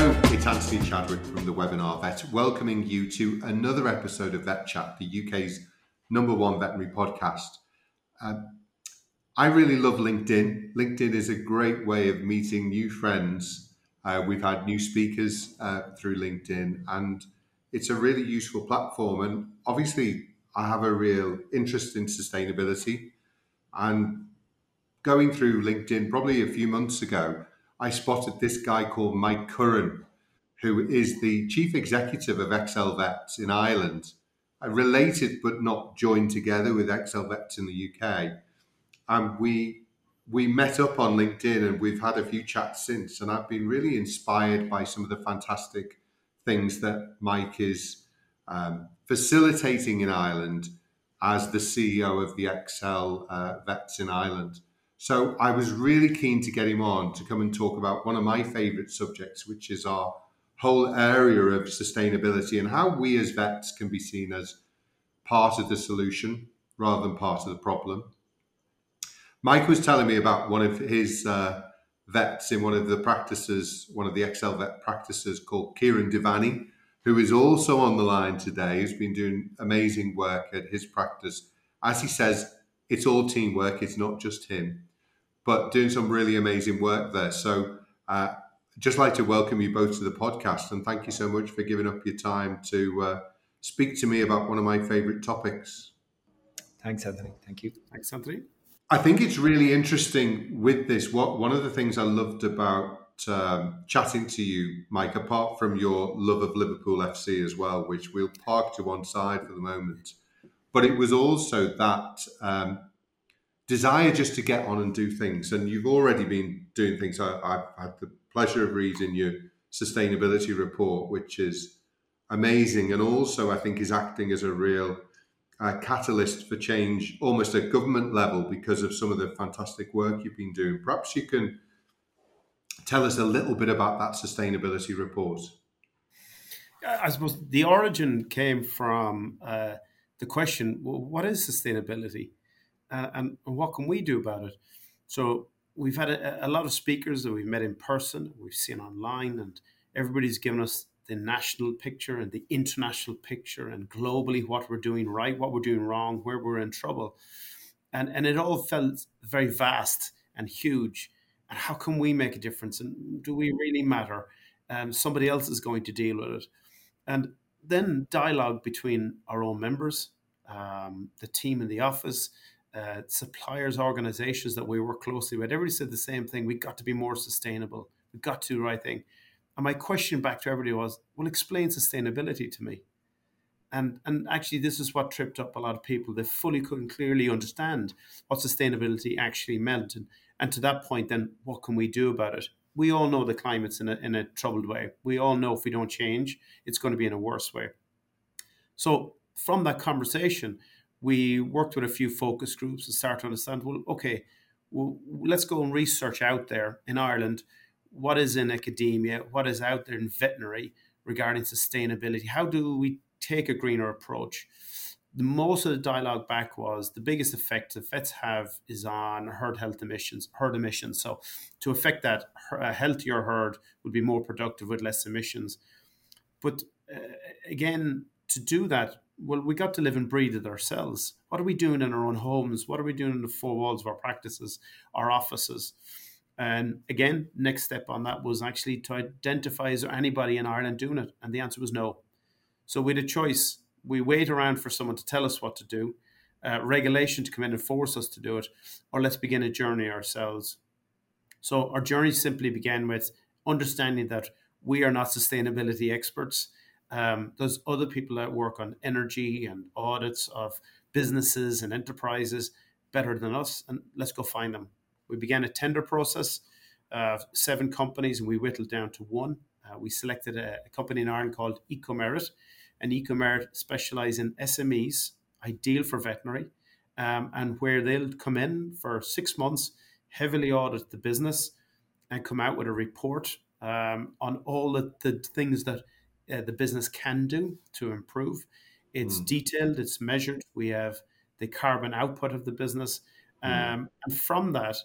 Hello, it's Anthony Chadwick from the Webinar Vet, welcoming you to another episode of Vet Chat, the UK's #1 veterinary podcast. I really love LinkedIn. LinkedIn is a great way of meeting new friends. We've had new speakers through LinkedIn, and it's a really useful platform. And obviously, I have a real interest in sustainability. And going through LinkedIn, probably a few months ago, I spotted this guy called Mike Curran, who is the chief executive of XL Vets in Ireland, related but not joined together with XL Vets in the UK. And we met up on LinkedIn and we've had a few chats since, and I've been really inspired by some of the fantastic things that Mike is facilitating in Ireland as the CEO of the XL Vets in Ireland. So I was really keen to get him on to come and talk about one of my favourite subjects, which is our whole area of sustainability and how we as vets can be seen as part of the solution rather than part of the problem. Mike was telling me about one of his vets in one of the practices, one of the XL Vet practices called Kieran Devany, who is also on the line today, who's been doing amazing work at his practice. As he says, it's all teamwork, it's not just him, but doing some really amazing work there. So just like to welcome you both to the podcast, and thank you so much for giving up your time to speak to me about one of my favorite topics. Thanks, Anthony. Thank you. Thanks, Anthony. I think it's really interesting with this. One of the things I loved about chatting to you, Mike, apart from your love of Liverpool FC as well, which we'll park to one side for the moment, but it was also that desire just to get on and do things. And you've already been doing things. I've had the pleasure of reading your sustainability report, which is amazing. And also, I think, is acting as a real catalyst for change, almost at government level, because of some of the fantastic work you've been doing. Perhaps you can tell us a little bit about that sustainability report. I suppose the origin came from the question, well, what is sustainability and what can we do about it? So we've had a lot of speakers that we've met in person, we've seen online, and everybody's given us the national picture and the international picture and globally what we're doing right, what we're doing wrong, where we're in trouble. And it all felt very vast and huge. And how can we make a difference? And do we really matter? Somebody else is going to deal with it. And then dialogue between our own members, the team in the office, suppliers, organizations that we work closely with. Everybody said the same thing. We've got to be more sustainable. We've got to do the right thing. And my question back to everybody was, well, explain sustainability to me. And actually, this is what tripped up a lot of people. They fully couldn't clearly understand what sustainability actually meant. And to that point, then, what can we do about it? We all know the climate's in a troubled way. We all know if we don't change, it's going to be in a worse way. So from that conversation, we worked with a few focus groups and started to understand, let's go and research out there in Ireland, what is in academia, what is out there in veterinary regarding sustainability? How do we take a greener approach? Most of the dialogue back was the biggest effect that vets have is on herd emissions. So to affect that, a healthier herd would be more productive with less emissions. But again, to do that, well, we got to live and breathe it ourselves. What are we doing in our own homes? What are we doing in the four walls of our practices, our offices? And again, next step on that was actually to identify, is there anybody in Ireland doing it? And the answer was no. So we had a choice. We wait around for someone to tell us what to do, regulation to come in and force us to do it, or let's begin a journey ourselves. So our journey simply began with understanding that we are not sustainability experts. There's other people that work on energy and audits of businesses and enterprises better than us, and let's go find them. We began a tender process of 7 companies, and we whittled down to one. We selected a company in Ireland called EcoMerit. And EcoMerit specialise in SMEs, ideal for veterinary, and where they'll come in for 6 months, heavily audit the business and come out with a report on all the things that the business can do to improve. It's detailed, it's measured. We have the carbon output of the business. And from that,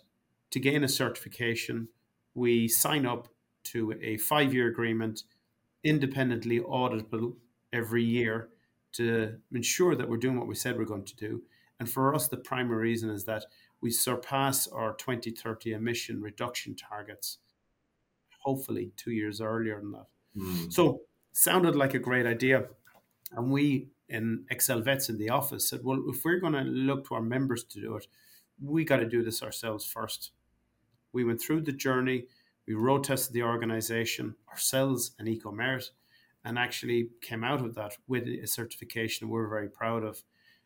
to gain a certification, we sign up to a 5-year agreement, independently auditable every year, to ensure that we're doing what we said we're going to do. And for us, the primary reason is that we surpass our 2030 emission reduction targets, hopefully 2 years earlier than that. So sounded like a great idea. And we in XL Vets in the office said, well, if we're going to look to our members to do it, we got to do this ourselves first. We went through the journey. We road tested the organization, ourselves and EcoMerit, and actually came out of that with a certification we're very proud of.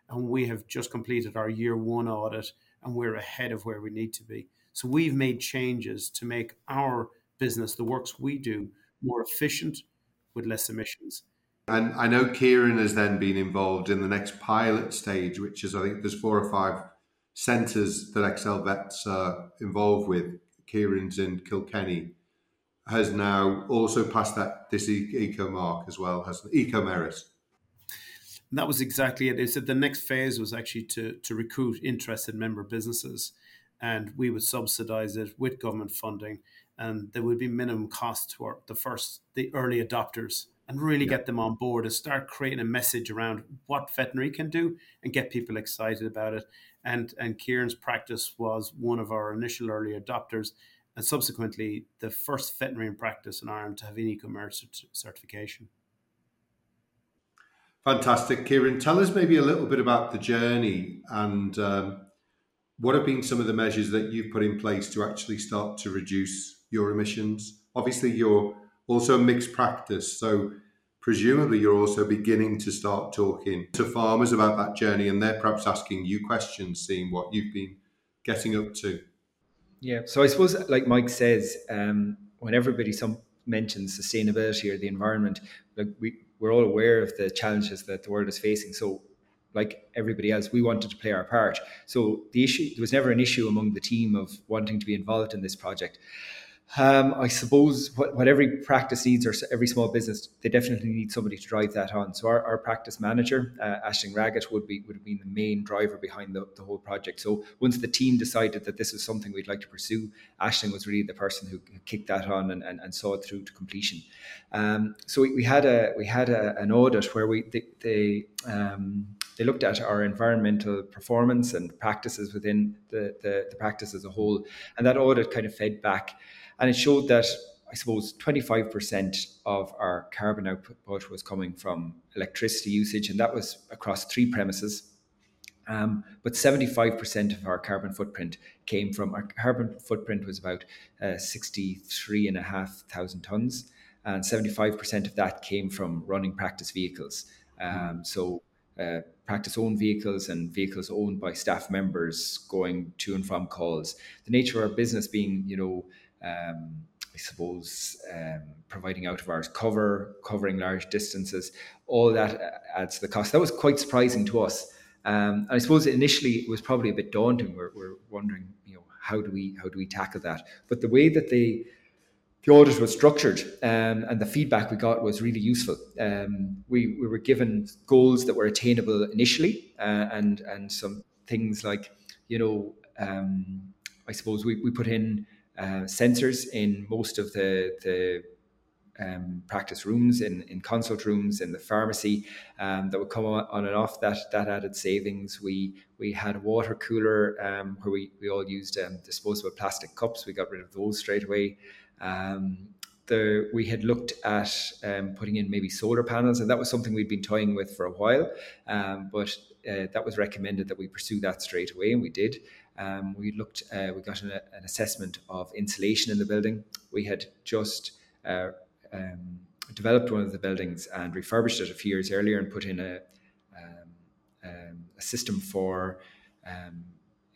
And we have just completed our year one audit, and we're ahead of where we need to be. So we've made changes to make our business, the works we do, more efficient with less emissions. And I know Kieran has then been involved in the next pilot stage, which is, I think there's 4 or 5 centres that XL Vets are involved with. Kieran's in Kilkenny, has now also passed this eco mark as well, has an EcoMerit. That was exactly it. They said the next phase was actually to recruit interested member businesses, and we would subsidise it with government funding, and there would be minimum cost to the early adopters, and really get them on board and start creating a message around what veterinary can do and get people excited about it. And Kieran's practice was one of our initial early adopters, and subsequently the first veterinarian practice in Ireland to have an EcoMerit certification. Fantastic. Kieran, tell us maybe a little bit about the journey and what have been some of the measures that you've put in place to actually start to reduce your emissions? Obviously, you're also mixed practice, so presumably you're also beginning to start talking to farmers about that journey, and they're perhaps asking you questions, seeing what you've been getting up to. Yeah, so I suppose, like Mike says, when everybody mentions sustainability or the environment, like we're all aware of the challenges that the world is facing. So like everybody else, we wanted to play our part. So there was never an issue among the team of wanting to be involved in this project. I suppose what every practice needs, or every small business, they definitely need somebody to drive that on. So our practice manager, Aisling Raggett, would have been the main driver behind the whole project. So once the team decided that this was something we'd like to pursue, Aisling was really the person who kicked that on and saw it through to completion. So we had an audit where they looked at our environmental performance and practices within the practice as a whole, and that audit kind of fed back. And it showed that, I suppose, 25% of our carbon output was coming from electricity usage, and that was across 3 premises. But 75% of our carbon footprint came from, our carbon footprint was about 63,500 tons, and 75% of that came from running practice vehicles. So practice-owned vehicles and vehicles owned by staff members going to and from calls. The nature of our business being, providing out of hours cover, covering large distances, all that adds to the cost. That was quite surprising to us. And I suppose initially it was probably a bit daunting. We're wondering, how do we tackle that? But the way that the audit was structured and the feedback we got was really useful. We were given goals that were attainable initially, and some things like, I suppose we put in sensors in most of the practice rooms, in consult rooms, in the pharmacy, that would come on and off. That added savings. We had a water cooler where we all used disposable plastic cups. We got rid of those straight away. We had looked at putting in maybe solar panels, and that was something we'd been toying with for a while, but that was recommended that we pursue that straight away, and we did. We got an assessment of insulation in the building. We had just developed one of the buildings and refurbished it a few years earlier and put in a system for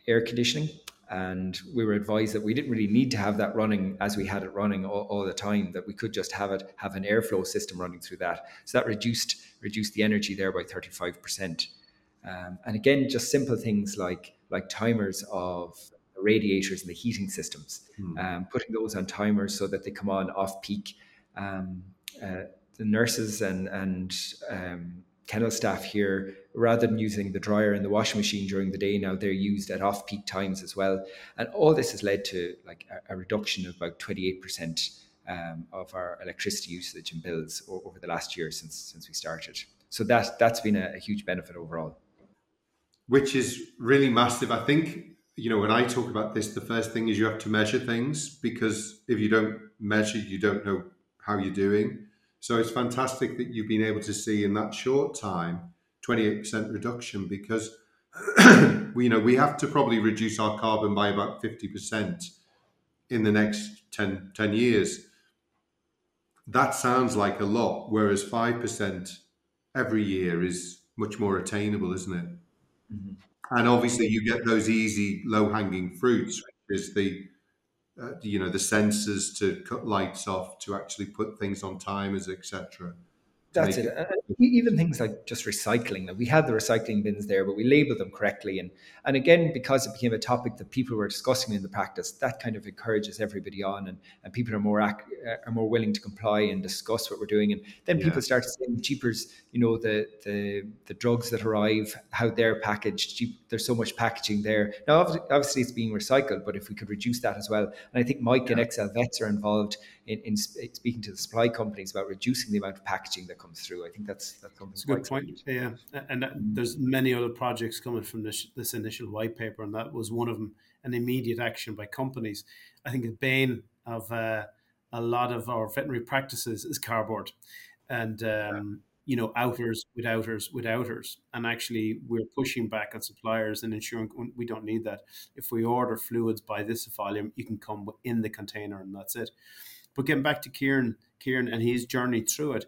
air conditioning. And we were advised that we didn't really need to have that running as we had it running all the time, that we could just have an airflow system running through that. So that reduced the energy there by 35%. And again, just simple things like timers of the radiators and the heating systems, putting those on timers so that they come on off peak. The nurses and kennel staff here, rather than using the dryer and the washing machine during the day, now they're used at off-peak times as well. And all this has led to a reduction of about 28% of our electricity usage in bills over the last year since we started. So that's been a huge benefit overall. Which is really massive. I think, you know, when I talk about this, the first thing is you have to measure things, because if you don't measure, you don't know how you're doing. So it's fantastic that you've been able to see in that short time, 28% reduction, because we have to probably reduce our carbon by about 50% in the next 10 years. That sounds like a lot, whereas 5% every year is much more attainable, isn't it? Mm-hmm. And obviously you get those easy low-hanging fruits, which is the sensors to cut lights off, to actually put things on timers, etc. That's it. Even things like just recycling. Like, we had the recycling bins there, but we labelled them correctly. And again, because it became a topic that people were discussing in the practice, that kind of encourages everybody on, and people are more willing to comply and discuss what we're doing. And then people start seeing jeepers, the drugs that arrive, how they're packaged. There's so much packaging there. Now, obviously it's being recycled, but if we could reduce that as well. And I think Mike and XL Vets are involved in speaking to the supply companies about reducing the amount of packaging that comes through. I think that's something. That's a good point. Yeah, and there's many other projects coming from this initial white paper, and that was one of them. An immediate action by companies. I think the bane of a lot of our veterinary practices is cardboard, and outers with outers with outers. And actually, we're pushing back on suppliers and ensuring we don't need that. If we order fluids by this volume, you can come in the container, and that's it. But getting back to Kieran and his journey through it,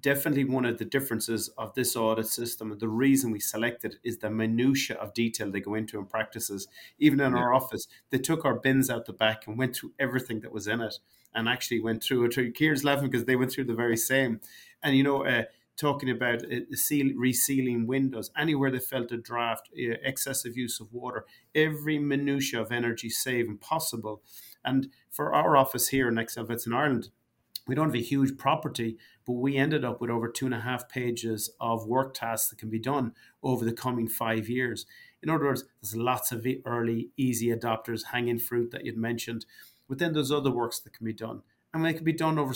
definitely one of the differences of this audit system, the reason we selected, is the minutiae of detail they go into in practices. Even in our office, they took our bins out the back and went through everything that was in it, and actually went through it. Kieran's laughing because they went through the very same. And, talking about resealing windows, anywhere they felt a draft, excessive use of water, every minutiae of energy saving possible. And for our office here in XL Vets in Ireland, we don't have a huge property, but we ended up with over 2.5 pages of work tasks that can be done over the coming 5 years. In other words, there's lots of early, easy adopters, hanging fruit that you'd mentioned, but then there's other works that can be done. And they can be done over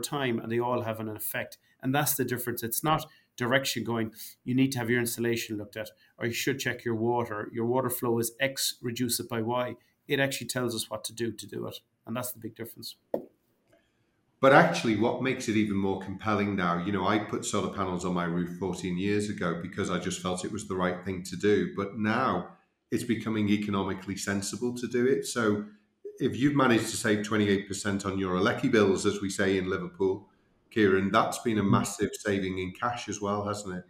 time, and they all have an effect. And that's the difference. It's not direction going, you need to have your installation looked at, or you should check your water. Your water flow is X, reduce it by Y. It actually tells us what to do it. And that's the big difference. But actually, what makes it even more compelling now, I put solar panels on my roof 14 years ago because I just felt it was the right thing to do. But now it's becoming economically sensible to do it. So if you've managed to save 28% on your Alecki bills, as we say in Liverpool, Kieran, that's been a massive saving in cash as well, hasn't it?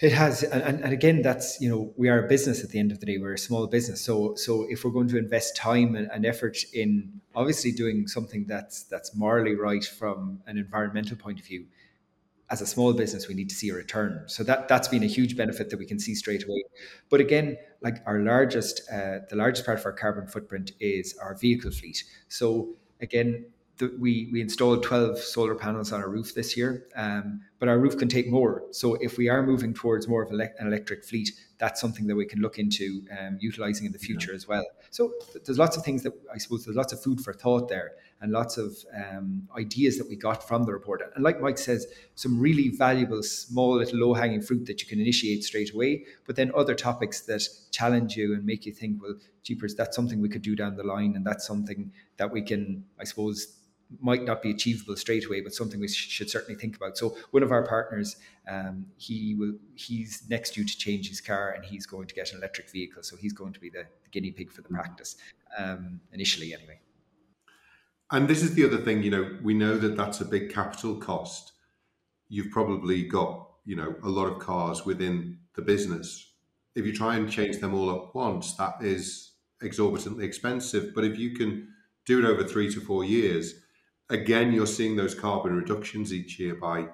It has. And again, that's, we are a business at the end of the day. We're a small business. So if we're going to invest time and effort in obviously doing something that's morally right from an environmental point of view, as a small business, we need to see a return. So that's been a huge benefit that we can see straight away. But again, like our the largest part of our carbon footprint is our vehicle fleet. So again, we installed 12 solar panels on our roof this year, but our roof can take more. So if we are moving towards more of an electric fleet, that's something that we can look into utilising in the future as well. So there's lots of things that I suppose there's lots of food for thought there, and lots of ideas that we got from the report. And like Mike says, some really valuable, small little low-hanging fruit that you can initiate straight away, but then other topics that challenge you and make you think, well, jeepers, that's something we could do down the line, and that's something that we can, I suppose, might not be achievable straight away, but something we should certainly think about. So one of our partners, he's next due to change his car, and he's going to get an electric vehicle. So he's going to be the guinea pig for the practice, initially anyway. And this is the other thing, we know that that's a big capital cost. You've probably got, a lot of cars within the business. If you try and change them all at once, that is exorbitantly expensive. But if you can do it over 3 to 4 years, again, you're seeing those carbon reductions each year by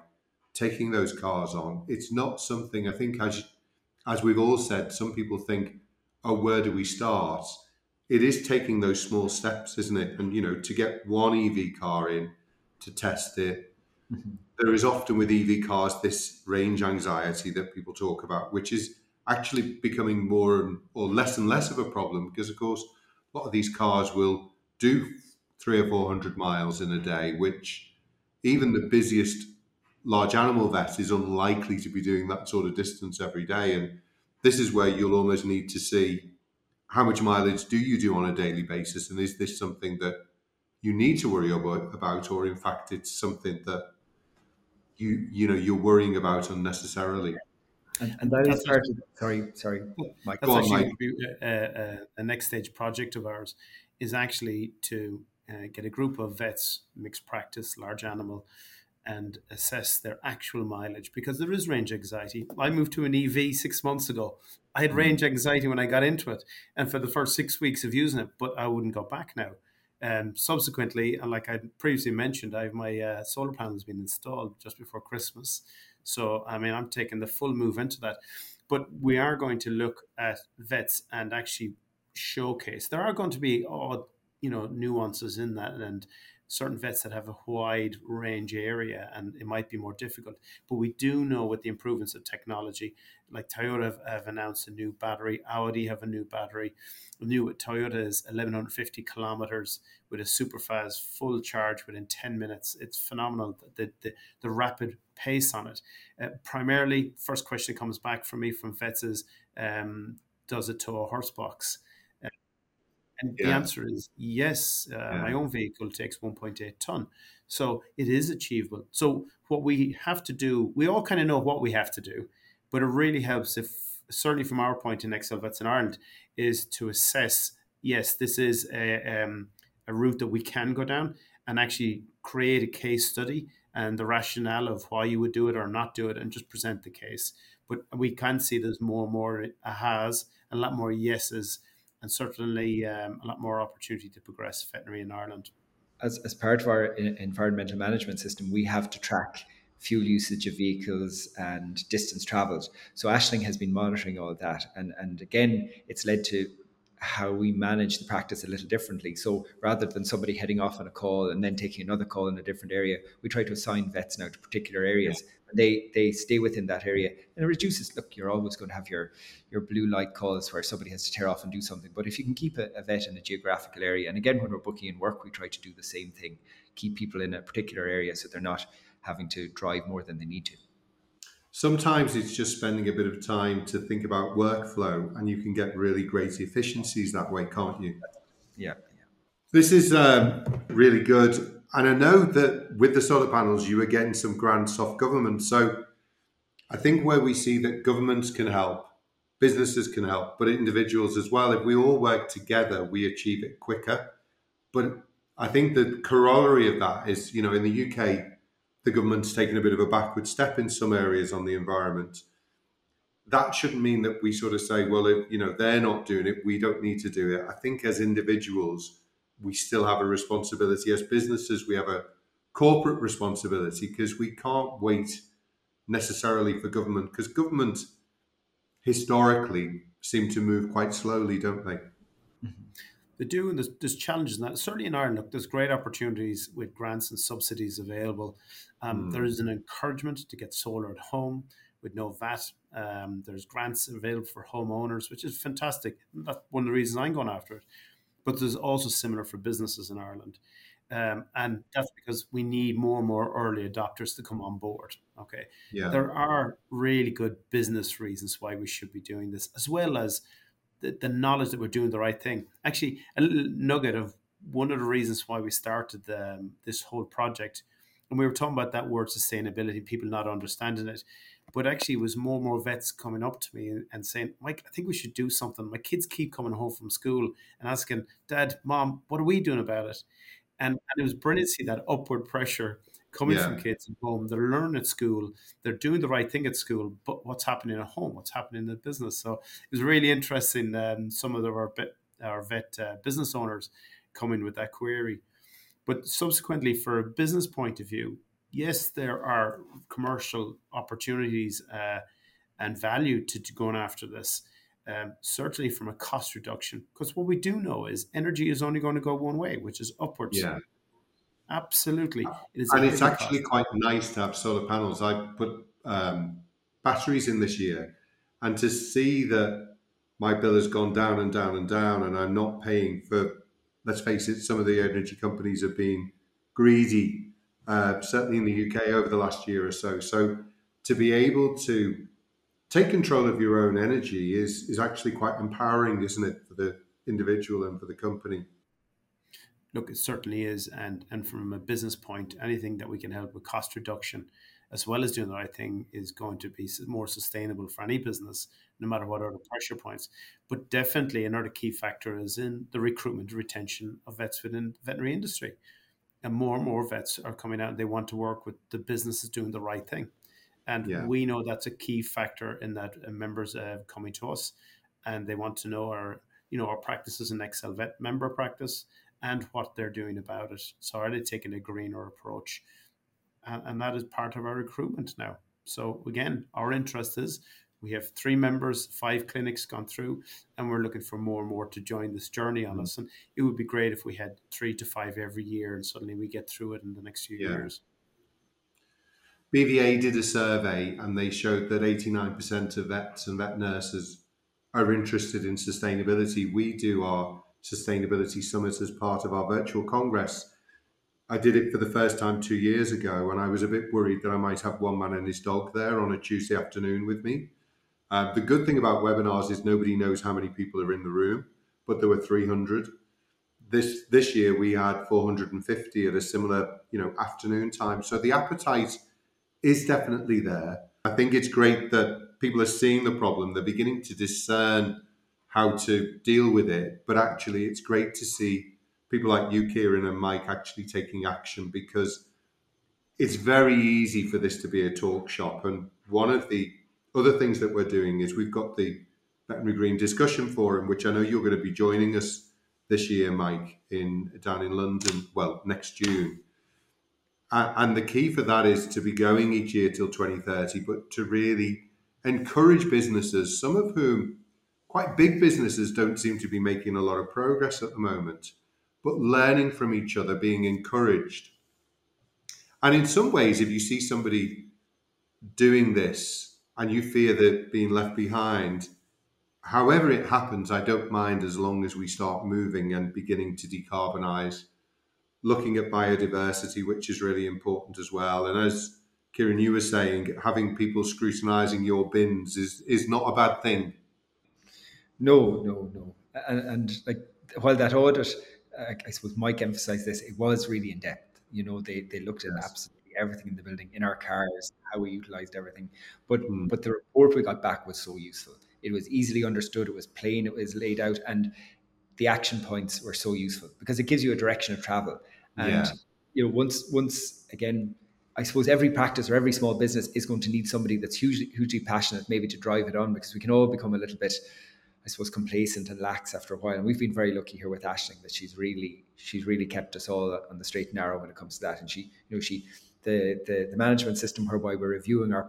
taking those cars on. It's not something, I think, as we've all said, some people think, oh, where do we start? It is taking those small steps, isn't it? And, to get one EV car in to test it, there is often with EV cars this range anxiety that people talk about, which is actually becoming more or less and less of a problem because, of course, a lot of these cars will do 300 or 400 miles in a day, which even the busiest large animal vet is unlikely to be doing that sort of distance every day. And this is where you'll almost need to see how much mileage do you do on a daily basis, and is this something that you need to worry about, or in fact it's something that you know you're worrying about unnecessarily. And that is part of, sorry, Mike. That's actually a next stage project of ours, is actually to get a group of vets, mixed practice, large animal, and assess their actual mileage, because there is range anxiety. I moved to an EV 6 months ago. I had range anxiety when I got into it, and for the first 6 weeks of using it, but I wouldn't go back now. Subsequently, and like I previously mentioned, I have my solar panel has been installed just before Christmas. So, I mean, I'm taking the full move into that. But we are going to look at vets and actually showcase. There are going to be odd, you know, nuances in that, and certain vets that have a wide range area, and it might be more difficult. But we do know with the improvements of technology, like Toyota have announced a new battery, Audi have a new battery. The new Toyota is 1,150 kilometers with a super fast full charge within 10 minutes. It's phenomenal, the rapid pace on it. Primarily, first question that comes back for me from vets is, does it tow a horse box? And the answer is yes. My own vehicle takes 1.8 ton. So it is achievable. So what we have to do, we all kind of know what we have to do, but it really helps if, certainly from our point in XL Vets in Ireland, is to assess, yes, this is a route that we can go down, and actually create a case study and the rationale of why you would do it or not do it, and just present the case. But we can see there's more and more ahas, and a lot more yeses, and certainly a lot more opportunity to progress veterinary in Ireland. As part of our environmental management system, we have to track fuel usage of vehicles and distance travelled. So Aisling has been monitoring all that. And again, it's led to how we manage the practice a little differently. So rather than somebody heading off on a call and then taking another call in a different area, we try to assign vets now to particular areas. They stay within that area, and it reduces, look, you're always going to have your blue light calls where somebody has to tear off and do something. But if you can keep a vet in a geographical area, and again, when we're booking in work, we try to do the same thing, keep people in a particular area so they're not having to drive more than they need to. Sometimes it's just spending a bit of time to think about workflow, and you can get really great efficiencies that way, can't you? Yeah. This is really good. And I know that with the solar panels, you were getting some grants off government. So I think where we see that governments can help, businesses can help, but individuals as well, if we all work together, we achieve it quicker. But I think the corollary of that is, you know, in the UK, the government's taken a bit of a backward step in some areas on the environment. That shouldn't mean that we sort of say, well, if, you know, they're not doing it, we don't need to do it. I think as individuals, we still have a responsibility. As businesses, we have a corporate responsibility, because we can't wait necessarily for government, because government historically seem to move quite slowly, don't they? Mm-hmm. They do, and there's challenges in that. Certainly in Ireland, look, there's great opportunities with grants and subsidies available. There is an encouragement to get solar at home with no VAT. There's grants available for homeowners, which is fantastic. That's one of the reasons I'm going after it. But there's also similar for businesses in Ireland. And that's because we need more and more early adopters to come on board. Okay. Yeah. There are really good business reasons why we should be doing this, as well as the knowledge that we're doing the right thing. Actually, a little nugget of one of the reasons why we started this whole project, and we were talking about that word sustainability, people not understanding it, but actually it was more and more vets coming up to me and saying, Mike, I think we should do something. My kids keep coming home from school and asking, Dad, Mom, what are we doing about it? And it was brilliant to see that upward pressure coming from kids at home. They're learning at school, they're doing the right thing at school, but what's happening at home, what's happening in the business? So it was really interesting, some of our vet business owners coming with that query. But subsequently, for a business point of view, yes, there are commercial opportunities and value to going after this, certainly from a cost reduction, because what we do know is energy is only going to go one way, which is upwards. Yeah. Absolutely. And it's actually quite nice to have solar panels. I put batteries in this year, and to see that my bill has gone down and down and down, and I'm not paying for let's face it, some of the energy companies have been greedy, certainly in the UK over the last year or so. So to be able to take control of your own energy is actually quite empowering, isn't it, for the individual and for the company? Look, it certainly is. And from a business point, anything that we can help with cost reduction, as well as doing the right thing, is going to be more sustainable for any business, no matter what are the pressure points. But definitely another key factor is in the recruitment and retention of vets within the veterinary industry. And more vets are coming out and they want to work with the businesses doing the right thing. And we know that's a key factor in that members coming to us and they want to know our practice is an XL Vet member practice and what they're doing about it. So are they taking a greener approach? And that is part of our recruitment now. So again, our interest is we have 3 members, 5 clinics gone through, and we're looking for more and more to join this journey on us. And it would be great if we had 3 to 5 every year and suddenly we get through it in the next few years. BVA did a survey and they showed that 89% of vets and vet nurses are interested in sustainability. We do our sustainability summit as part of our virtual congress. I did it for the first time 2 years ago, and I was a bit worried that I might have one man and his dog there on a Tuesday afternoon with me. The good thing about webinars is nobody knows how many people are in the room, but there were 300. This year we had 450 at a similar, afternoon time. So the appetite is definitely there. I think it's great that people are seeing the problem. They're beginning to discern how to deal with it. But actually, it's great to see people like you, Kieran, and Mike actually taking action, because it's very easy for this to be a talk shop. And one of the other things that we're doing is we've got the Veterinary Green Discussion Forum, which I know you're going to be joining us this year, Mike, down in London, next June. And the key for that is to be going each year till 2030, but to really encourage businesses, some of whom, quite big businesses, don't seem to be making a lot of progress at the moment, but learning from each other, being encouraged. And in some ways, if you see somebody doing this and you fear that being left behind, however it happens, I don't mind, as long as we start moving and beginning to decarbonize, looking at biodiversity, which is really important as well. And as Kieran, you were saying, having people scrutinizing your bins is not a bad thing. No. And while that audit, I suppose Mike emphasized this, it was really in depth. They looked at absolutely everything in the building, in our cars, how we utilized everything. But the report we got back was so useful. It was easily understood. It was plain. It was laid out. And the action points were so useful because it gives you a direction of travel. And, once again, I suppose every practice or every small business is going to need somebody that's hugely passionate, maybe to drive it on, because we can all become a little bit, I suppose, complacent and lax after a while. And we've been very lucky here with Aisling that she's really kept us all on the straight and narrow when it comes to that. And the management system whereby we're reviewing our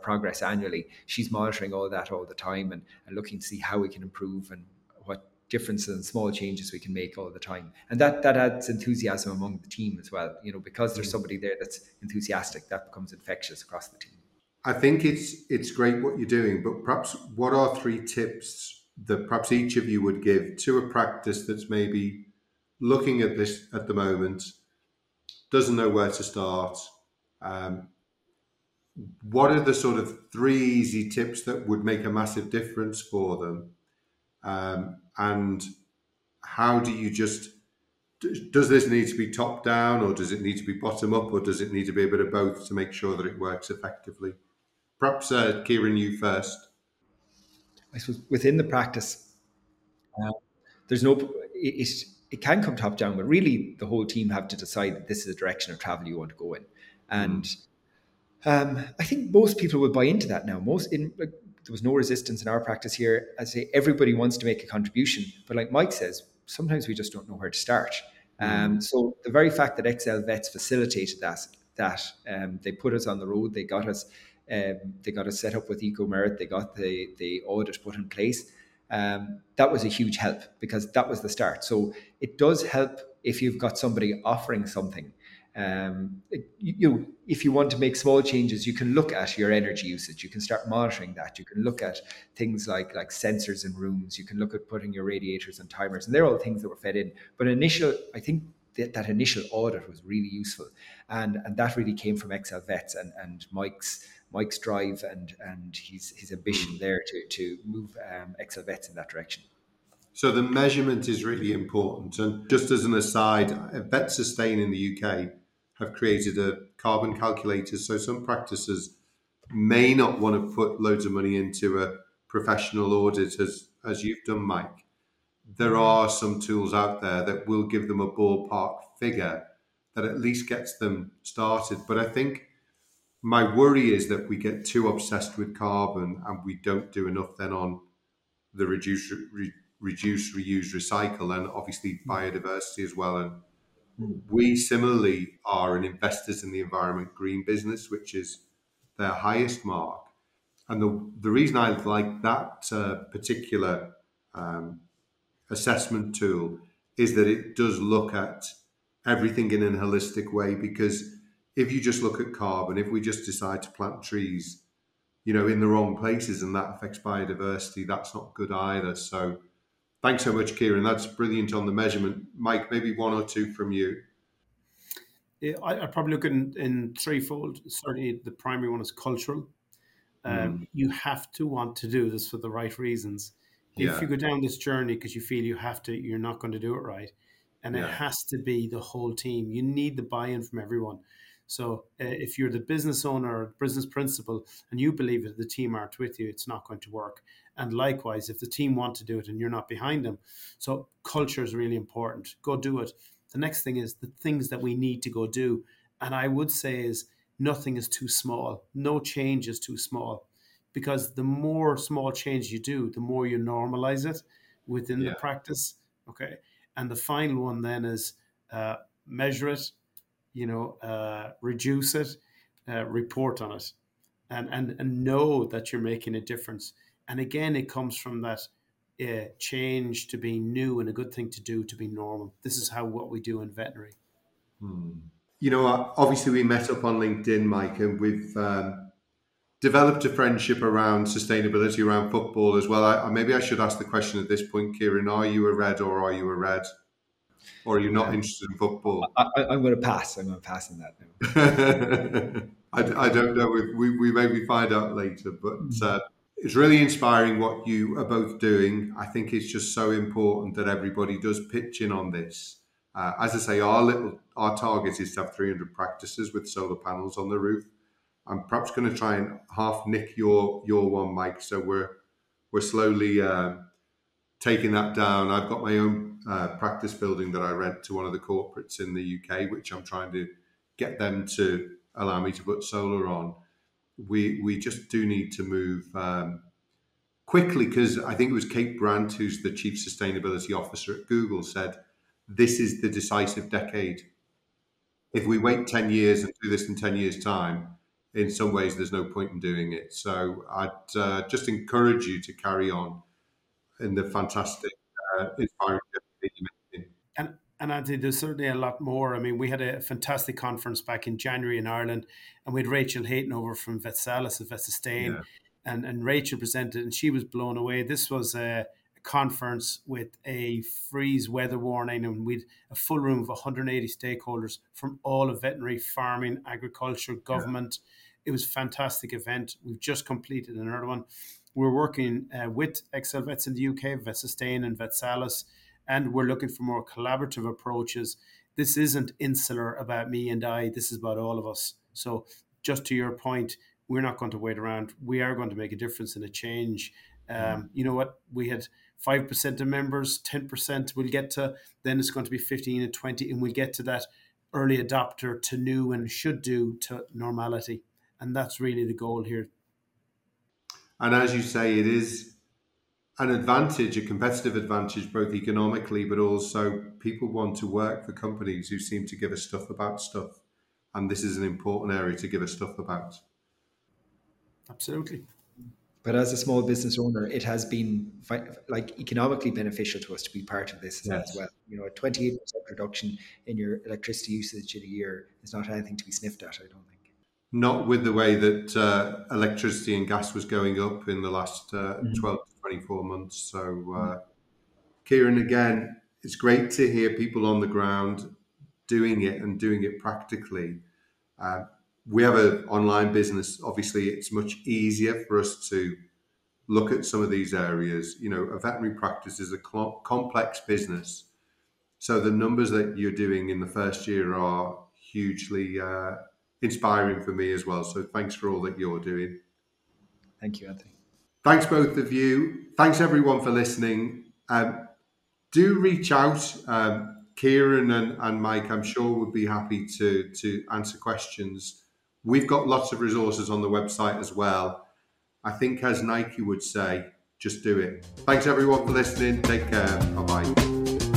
progress annually, she's monitoring all that all the time and looking to see how we can improve and what differences and small changes we can make all the time. And that adds enthusiasm among the team as well. Because there's somebody there that's enthusiastic, that becomes infectious across the team. I think it's great what you're doing, but perhaps what are 3 tips that perhaps each of you would give to a practice that's maybe looking at this at the moment, doesn't know where to start? What are the sort of 3 easy tips that would make a massive difference for them? And how do you does this need to be top down, or does it need to be bottom up, or does it need to be a bit of both to make sure that it works effectively? Perhaps, Kieran, you first. I suppose within the practice, it can come top down, but really the whole team have to decide that this is the direction of travel you want to go in. And I think most people would buy into that now. There was no resistance in our practice here. I say everybody wants to make a contribution, but like Mike says, sometimes we just don't know where to start. So the very fact that XL Vets facilitated that they put us on the road, they got us set up with EcoMerit, they got the audit put in place. That was a huge help because that was the start. So it does help if you've got somebody offering something If you want to make small changes, you can look at your energy usage. You can start monitoring that. You can look at things like sensors in rooms. You can look at putting your radiators on timers, and they're all things that were fed in. But I think that initial audit was really useful, and that really came from XL Vets and Mike's drive and his ambition there to move XL Vets in that direction. So the measurement is really important. And just as an aside, Vet Sustain in the UK have created a carbon calculator. So some practices may not want to put loads of money into a professional audit as you've done, Mike. There are some tools out there that will give them a ballpark figure that at least gets them started. But I think my worry is that we get too obsessed with carbon and we don't do enough then on the reduce, reuse, recycle, and obviously biodiversity as well. And we similarly are an Investors in the Environment green business, which is their highest mark. And the reason I like that particular assessment tool is that it does look at everything in a holistic way, because if you just look at carbon, if we just decide to plant trees, in the wrong places and that affects biodiversity, that's not good either. So thanks so much, Kieran. That's brilliant on the measurement. Mike, maybe one or two from you. Yeah, I probably look in threefold. Certainly the primary one is cultural. You have to want to do this for the right reasons. If you go down this journey because you feel you have to, you're not going to do it right. And it has to be the whole team. You need the buy-in from everyone. So if you're the business owner or business principal and you believe that the team aren't with you, it's not going to work. And likewise, if the team want to do it and you're not behind them. So culture is really important. Go do it. The next thing is the things that we need to go do. And I would say is nothing is too small. No change is too small. Because the more small change you do, the more you normalize it within the practice. Okay. And the final one then is measure it, reduce it, report on it, and know that you're making a difference. And again, it comes from that change to be new and a good thing to do, to be normal. This is what we do in veterinary. Obviously we met up on LinkedIn, Mike, and we've developed a friendship around sustainability, around football as well. Maybe I should ask the question at this point, Kieran, are you a red or are you a red? Or are you not interested in football? I'm going to pass. I'm going to pass on that now. I don't know. We maybe find out later, but it's really inspiring what you are both doing. I think it's just so important that everybody does pitch in on this. As I say, our target is to have 300 practices with solar panels on the roof. I'm perhaps going to try and half nick your one, Mike. So we're slowly taking that down. I've got my own practice building that I rent to one of the corporates in the UK, which I'm trying to get them to allow me to put solar on. We just do need to move quickly, because I think it was Kate Brandt, who's the Chief Sustainability Officer at Google, said, this is the decisive decade. If we wait 10 years and do this in 10 years' time, in some ways, there's no point in doing it. So I'd just encourage you to carry on in the fantastic environment. And Anthony, there's certainly a lot more. I mean, we had a fantastic conference back in January in Ireland, and we had Rachel Hayton over from Vetsalus and Vet Sustain, and Rachel presented, and she was blown away. This was a conference with a freeze weather warning, and we had a full room of 180 stakeholders from all of veterinary, farming, agriculture, government. It was a fantastic event. We've just completed another one. We're working with XL Vets in the UK, Vet Sustain and Vetsalus, and we're looking for more collaborative approaches. This isn't insular about me and I. This is about all of us. So just to your point, we're not going to wait around. We are going to make a difference and a change. You know what? We had 5% of members, 10% we'll get to. Then it's going to be 15 and 20, and we'll get to that early adopter to new and should do to normality. And that's really the goal here. And as you say, it is an advantage, a competitive advantage, both economically, but also people want to work for companies who seem to give us stuff about stuff. And this is an important area to give us stuff about. Absolutely. But as a small business owner, it has been economically beneficial to us to be part of this as well. You know, a 28% reduction in your electricity usage in a year is not anything to be sniffed at, I don't think. Not with the way that electricity and gas was going up in the last 12 to 24 months. So, Kieran, again, it's great to hear people on the ground doing it and doing it practically. We have an online business. Obviously, it's much easier for us to look at some of these areas. You know, a veterinary practice is a complex business. So the numbers that you're doing in the first year are hugely inspiring for me as well. So thanks for all that you're doing. Thank you, Anthony. Thanks, both of you. Thanks, everyone, for listening. Do reach out. Kieran and Mike, I'm sure, would be happy to answer questions. We've got lots of resources on the website as well. I think, as Nike would say, just do it. Thanks, everyone, for listening. Take care. Bye-bye.